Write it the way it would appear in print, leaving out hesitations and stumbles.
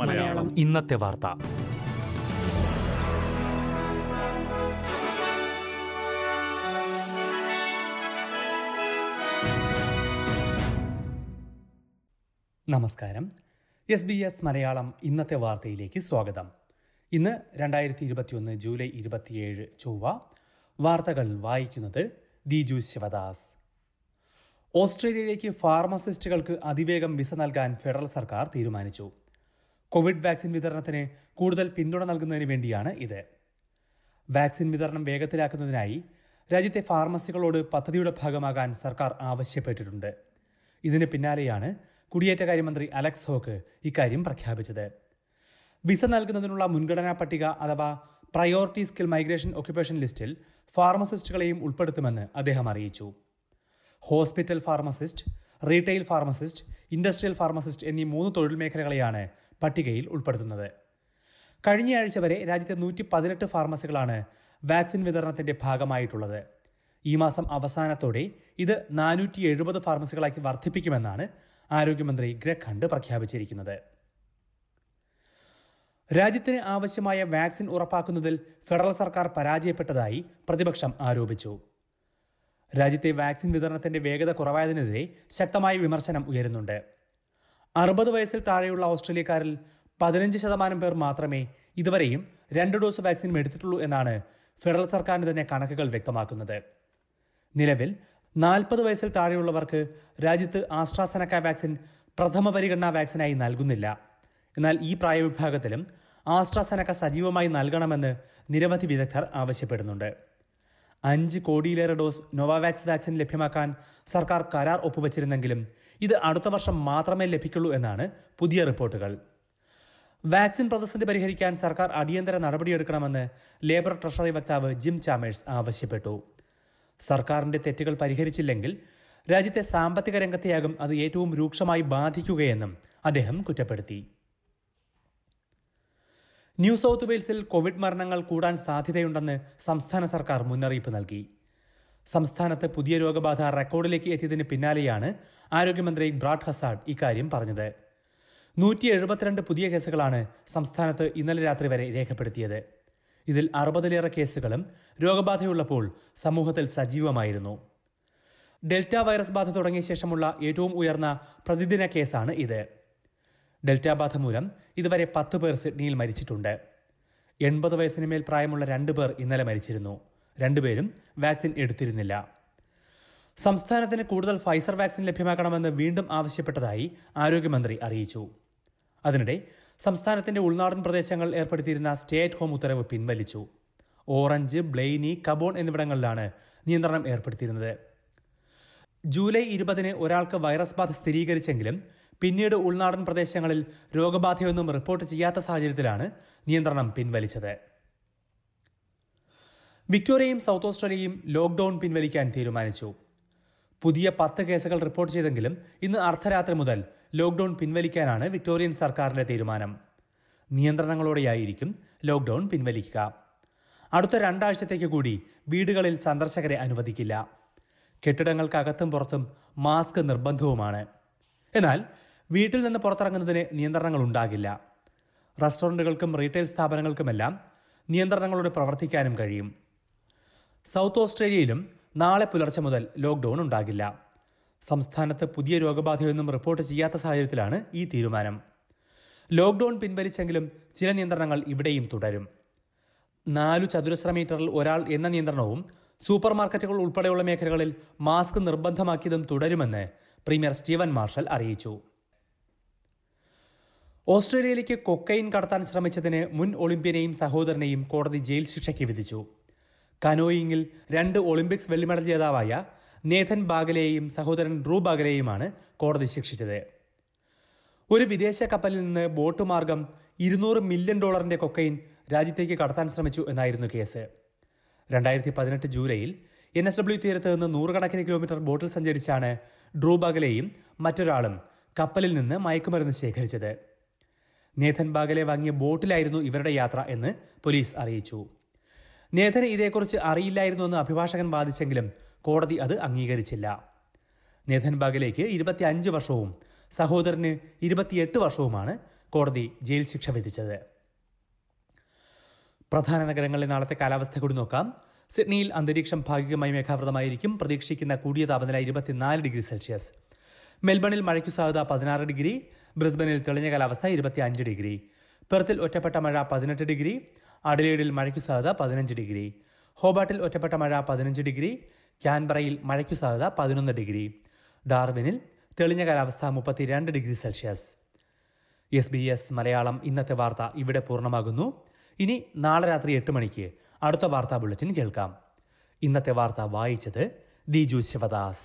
മലയാളം ഇന്നത്തെ വാർത്ത. നമസ്കാരം. എസ് ബി എസ് മലയാളം ഇന്നത്തെ വാർത്തയിലേക്ക് സ്വാഗതം. ഇന്ന് 2021 ജൂലൈ 27 ചൊവ്വ. വാർത്തകൾ വായിക്കുന്നത് ഡിജു ശിവദാസ്. ഓസ്ട്രേലിയയിലേക്ക് ഫാർമസിസ്റ്റുകൾക്ക് അതിവേഗം വിസ നൽകാൻ ഫെഡറൽ സർക്കാർ തീരുമാനിച്ചു. കോവിഡ് വാക്സിൻ വിതരണത്തിന് കൂടുതൽ പിന്തുണ നൽകുന്നതിന് വേണ്ടിയാണ് ഇത്. വാക്സിൻ വിതരണം വേഗത്തിലാക്കുന്നതിനായി രാജ്യത്തെ ഫാർമസികളോട് പദ്ധതിയുടെ ഭാഗമാകാൻ സർക്കാർ ആവശ്യപ്പെട്ടിട്ടുണ്ട്. ഇതിന് പിന്നാലെയാണ് കുടിയേറ്റകാര്യമന്ത്രി അലക്സ് ഹോക്ക് ഇക്കാര്യം പ്രഖ്യാപിച്ചത്. വിസ നൽകുന്നതിനുള്ള മുൻഗണനാ പട്ടിക അഥവാ പ്രയോറിറ്റി സ്കിൽ മൈഗ്രേഷൻ ഒക്യുപ്പേഷൻ ലിസ്റ്റിൽ ഫാർമസിസ്റ്റുകളെയും ഉൾപ്പെടുത്തുമെന്ന് അദ്ദേഹം അറിയിച്ചു. Hospital pharmacist, retail pharmacist, industrial pharmacist എന്നീ 3 തൊഴിൽ മേഖലകളെയാണ് പട്ടികയിൽ ഉൾപ്പെടുത്തുന്നത്. കഴിഞ്ഞയാഴ്ച വരെ രാജ്യത്തെ 118 ഫാർമസികളാണ് വാക്സിൻ വിതരണത്തിന്റെ ഭാഗമായിട്ടുള്ളത്. ഈ മാസം അവസാനത്തോടെ ഇത് 470 ഫാർമസികളാക്കി വർദ്ധിപ്പിക്കുമെന്നാണ് ആരോഗ്യമന്ത്രി ഗ്രെഗ് ഹണ്ട് പ്രഖ്യാപിച്ചിരിക്കുന്നത്. രാജ്യത്തിന് ആവശ്യമായ വാക്സിൻ ഉറപ്പാക്കുന്നതിൽ ഫെഡറൽ സർക്കാർ പരാജയപ്പെട്ടതായി പ്രതിപക്ഷം ആരോപിച്ചു. രാജ്യത്തെ വാക്സിൻ വിതരണത്തിന്റെ വേഗത കുറവായതിനെതിരെ ശക്തമായ വിമർശനം ഉയരുന്നുണ്ട്. 60 വയസ്സിൽ താഴെയുള്ള ഓസ്ട്രേലിയക്കാരിൽ 15% പേർ മാത്രമേ ഇതുവരെയും 2 ഡോസ് വാക്സിൻ എടുത്തിട്ടുള്ളൂ എന്നാണ് ഫെഡറൽ സർക്കാരിന് തന്നെ കണക്കുകൾ വ്യക്തമാക്കുന്നത്. നിലവിൽ 40 വയസ്സിൽ താഴെയുള്ളവർക്ക് രാജ്യത്ത് ആസ്ട്രാസെനക്ക വാക്സിൻ പ്രഥമ പരിഗണനാ വാക്സിനായി നൽകുന്നില്ല. എന്നാൽ ഈ പ്രായവിഭാഗത്തിലും ആസ്ട്രാസെനക്ക സജീവമായി നൽകണമെന്ന് നിരവധി വിദഗ്ധർ ആവശ്യപ്പെടുന്നുണ്ട്. 5 കോടിയിലേറെ ഡോസ് നോവാ വാക്സ് വാക്സിൻ ലഭ്യമാക്കാൻ സർക്കാർ കരാർ ഒപ്പുവച്ചിരുന്നെങ്കിലും ഇത് അടുത്ത വർഷം മാത്രമേ ലഭിക്കുള്ളൂ എന്നാണ് പുതിയ റിപ്പോർട്ടുകൾ. വാക്സിൻ പ്രതിസന്ധി പരിഹരിക്കാൻ സർക്കാർ അടിയന്തര നടപടിയെടുക്കണമെന്ന് ലേബർ ട്രഷറി വക്താവ് ജിം ചാമേഴ്സ് ആവശ്യപ്പെട്ടു. സർക്കാരിന്റെ തെറ്റുകൾ പരിഹരിച്ചില്ലെങ്കിൽ രാജ്യത്തെ സാമ്പത്തിക രംഗത്തെയാകും അത് ഏറ്റവും രൂക്ഷമായി ബാധിക്കുകയെന്നും അദ്ദേഹം കുറ്റപ്പെടുത്തി. ന്യൂ സൗത്ത് വെയിൽസിൽ കോവിഡ് മരണങ്ങൾ കൂടാൻ സാധ്യതയുണ്ടെന്ന് സംസ്ഥാന സർക്കാർ മുന്നറിയിപ്പ് നൽകി. സംസ്ഥാനത്ത് പുതിയ രോഗബാധ റെക്കോർഡിലേക്ക് എത്തിയതിന് പിന്നാലെയാണ് ആരോഗ്യമന്ത്രി ബ്രാട്ട് ഹസ്സാർഡ് ഇക്കാര്യം പറഞ്ഞത്. 172 പുതിയ കേസുകളാണ് സംസ്ഥാനത്ത് ഇന്നലെ രാത്രി വരെ രേഖപ്പെടുത്തിയത്. ഇതിൽ 60-ലേറെ കേസുകളും രോഗബാധയുള്ളപ്പോൾ സമൂഹത്തിൽ സജീവമായിരുന്നു. ഡെൽറ്റ വൈറസ് ബാധ തുടങ്ങിയ ശേഷമുള്ള ഏറ്റവും ഉയർന്ന പ്രതിദിന കേസാണ് ഇത്. ഡെൽറ്റ ബാധ മൂലം ഇതുവരെ 10 പേർ സിഡ്നിയിൽ മരിച്ചിട്ടുണ്ട്. 80 വയസ്സിന് മേൽ പ്രായമുള്ള 2 പേർ ഇന്നലെ മരിച്ചിരുന്നു. 2 പേരും വാക്സിൻ എടുത്തിരുന്നില്ല. സംസ്ഥാനത്തിന് കൂടുതൽ ഫൈസർ വാക്സിൻ ലഭ്യമാക്കണമെന്ന് വീണ്ടും ആവശ്യപ്പെട്ടതായി ആരോഗ്യമന്ത്രി അറിയിച്ചു. അതിനിടെ സംസ്ഥാനത്തിന്റെ ഉൾനാടൻ പ്രദേശങ്ങൾ ഏർപ്പെടുത്തിയിരുന്ന സ്റ്റേ അറ്റ് ഹോം ഉത്തരവ് പിൻവലിച്ചു. ഓറഞ്ച്, ബ്ലെയിനി, കബോൺ എന്നിവിടങ്ങളിലാണ് നിയന്ത്രണം ഏർപ്പെടുത്തിയിരുന്നത്. ജൂലൈ 20 ഒരാൾക്ക് വൈറസ് ബാധ സ്ഥിരീകരിച്ചെങ്കിലും പിന്നീട് ഉൾനാടൻ പ്രദേശങ്ങളിൽ രോഗബാധയൊന്നും റിപ്പോർട്ട് ചെയ്യാത്ത സാഹചര്യത്തിലാണ് നിയന്ത്രണം പിൻവലിച്ചത്. വിക്ടോറിയയും സൗത്ത് ഓസ്ട്രേലിയയും ലോക്ക്ഡൌൺ പിൻവലിക്കാൻ തീരുമാനിച്ചു. പുതിയ 10 കേസുകൾ റിപ്പോർട്ട് ചെയ്തെങ്കിലും ഇന്ന് അർദ്ധരാത്രി മുതൽ ലോക്ക്ഡൌൺ പിൻവലിക്കാനാണ് വിക്ടോറിയൻ സർക്കാരിന്റെ തീരുമാനം. നിയന്ത്രണങ്ങളോടെയായിരിക്കും ലോക്ക്ഡൌൺ പിൻവലിക്കുക. അടുത്ത 2 ആഴ്ചത്തേക്ക് കൂടി വീടുകളിൽ സന്ദർശകരെ അനുവദിക്കില്ല. കെട്ടിടങ്ങൾക്കകത്തും പുറത്തും മാസ്ക് നിർബന്ധവുമാണ്. എന്നാൽ വീട്ടിൽ നിന്ന് പുറത്തിറങ്ങുന്നതിന് നിയന്ത്രണങ്ങൾ ഉണ്ടാകില്ല. റെസ്റ്റോറന്റുകൾക്കും റീറ്റെയിൽ സ്ഥാപനങ്ങൾക്കുമെല്ലാം നിയന്ത്രണങ്ങളോടെ പ്രവർത്തിക്കാനും കഴിയും. സൗത്ത് ഓസ്ട്രേലിയയിലും നാളെ പുലർച്ചെ മുതൽ ലോക്ക്ഡൌൺ ഉണ്ടാകില്ല. സംസ്ഥാനത്ത് പുതിയ രോഗബാധയൊന്നും റിപ്പോർട്ട് ചെയ്യാത്ത സാഹചര്യത്തിലാണ് ഈ തീരുമാനം. ലോക്ക്ഡൌൺ പിൻവലിച്ചെങ്കിലും ചില നിയന്ത്രണങ്ങൾ ഇവിടെയും തുടരും. 4 ചതുരശ്ര മീറ്ററിൽ ഒരാൾ എന്ന നിയന്ത്രണവും സൂപ്പർ മാർക്കറ്റുകൾ ഉൾപ്പെടെയുള്ള മേഖലകളിൽ മാസ്ക് നിർബന്ധമാക്കിയതും തുടരുമെന്ന് പ്രീമിയർ സ്റ്റീവൻ മാർഷൽ അറിയിച്ചു. ഓസ്ട്രേലിയയിലേക്ക് കൊക്കൈൻ കടത്താൻ ശ്രമിച്ചതിന് മുൻ ഒളിമ്പ്യനെയും സഹോദരനെയും കോടതി ജയിൽ ശിക്ഷയ്ക്ക് വിധിച്ചു. കനോയിങ്ങിൽ 2 ഒളിമ്പിക്സ് വെള്ളി മെഡൽ ജേതാവായ നേഥൻ ബാഗലെയും സഹോദരൻ ബാഗലെയുമാണ് കോടതി ശിക്ഷിച്ചത്. ഒരു വിദേശ കപ്പലിൽ നിന്ന് ബോട്ട് മാർഗം $200 മില്യൺ കൊക്കൈൻ രാജ്യത്തേക്ക് കടത്താൻ ശ്രമിച്ചു എന്നായിരുന്നു കേസ്. 2018 ജൂലൈയിൽ NSW തീരത്ത് നിന്ന് 100 കണക്കിന് കിലോമീറ്റർ ബോട്ടിൽ സഞ്ചരിച്ചാണ് ബാഗലെയും മറ്റൊരാളും കപ്പലിൽ നിന്ന് മയക്കുമരുന്ന് ശേഖരിച്ചത്. നേഥൻ ബാഗലെ വാങ്ങിയ ബോട്ടിലായിരുന്നു ഇവരുടെ യാത്ര എന്ന് പോലീസ് അറിയിച്ചു. നേഥന് ഇതേക്കുറിച്ച് അറിയില്ലായിരുന്നു എന്ന് അഭിഭാഷകൻ വാദിച്ചെങ്കിലും കോടതി അത് അംഗീകരിച്ചില്ല. നേഥൻ ബാഗലേക്ക് 25 വർഷവും സഹോദരന് 28 വർഷവുമാണ് കോടതി ജയിൽ ശിക്ഷ വിധിച്ചത്. പ്രധാന നഗരങ്ങളിലെ നാളത്തെ കാലാവസ്ഥ കൂടി നോക്കാം. സിഡ്നിയിൽ അന്തരീക്ഷം ഭാഗികമായി മേഘാവൃതമായിരിക്കും. പ്രതീക്ഷിക്കുന്ന കൂടിയ താപനില 24 ഡിഗ്രി സെൽഷ്യസ്. മെൽബണിൽ മഴയ്ക്കു സാധ്യത 16 ഡിഗ്രി. ബ്രിസ്ബനിൽ തെളിഞ്ഞ കാലാവസ്ഥ 25 ഡിഗ്രി. പെർത്തിൽ ഒറ്റപ്പെട്ട മഴ 18 ഡിഗ്രി. അഡലേഡിൽ മഴയ്ക്കു സാധ്യത 15 ഡിഗ്രി. ഹോബാട്ടിൽ ഒറ്റപ്പെട്ട മഴ 15 ഡിഗ്രി. ക്യാൻബറയിൽ മഴയ്ക്കു സാധ്യത 11 ഡിഗ്രി. ഡാർവിനിൽ തെളിഞ്ഞ കാലാവസ്ഥ 32 ഡിഗ്രി സെൽഷ്യസ്. SBS മലയാളം ഇന്നത്തെ വാർത്ത ഇവിടെ പൂർണ്ണമാകുന്നു. ഇനി നാളെ രാത്രി 8 മണിക്ക് അടുത്ത വാർത്താ ബുള്ളറ്റിൻ കേൾക്കാം. ഇന്നത്തെ വാർത്ത വായിച്ചത് ഡിജു ശിവദാസ്.